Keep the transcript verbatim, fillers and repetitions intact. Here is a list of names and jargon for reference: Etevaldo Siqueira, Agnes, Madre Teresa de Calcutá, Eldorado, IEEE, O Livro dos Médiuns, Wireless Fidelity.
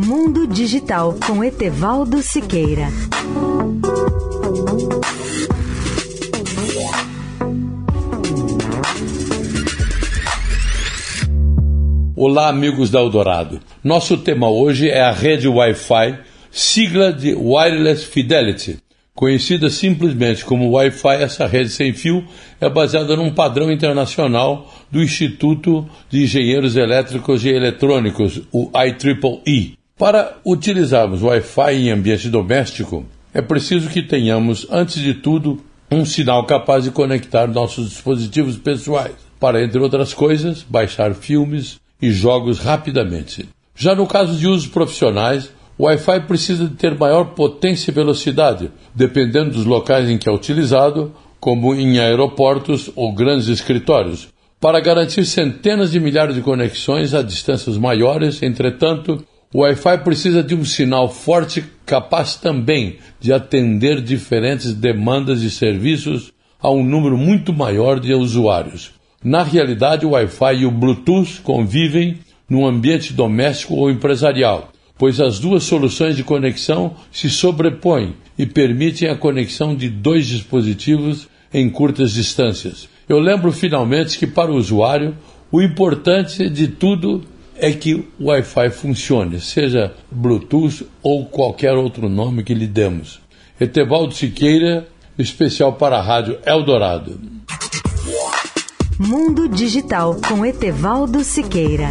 Mundo Digital com Etevaldo Siqueira. Olá, amigos da Eldorado. Nosso tema hoje é a rede Wi-Fi, sigla de Wireless Fidelity. Conhecida simplesmente como Wi-Fi, essa rede sem fio é baseada num padrão internacional do Instituto de Engenheiros Elétricos e Eletrônicos, o I E E E. Para utilizarmos Wi-Fi em ambiente doméstico, é preciso que tenhamos, antes de tudo, um sinal capaz de conectar nossos dispositivos pessoais, para, entre outras coisas, baixar filmes e jogos rapidamente. Já no caso de usos profissionais, o Wi-Fi precisa de ter maior potência e velocidade, dependendo dos locais em que é utilizado, como em aeroportos ou grandes escritórios, para garantir centenas de milhares de conexões a distâncias maiores. Entretanto, o Wi-Fi precisa de um sinal forte, capaz também de atender diferentes demandas de serviços a um número muito maior de usuários. Na realidade, o Wi-Fi e o Bluetooth convivem num ambiente doméstico ou empresarial, pois as duas soluções de conexão se sobrepõem e permitem a conexão de dois dispositivos em curtas distâncias. Eu lembro finalmente que, para o usuário, o importante de tudo é que o Wi-Fi funcione, seja Bluetooth ou qualquer outro nome que lhe demos. Etevaldo Siqueira, especial para a Rádio Eldorado. Mundo Digital com Etevaldo Siqueira.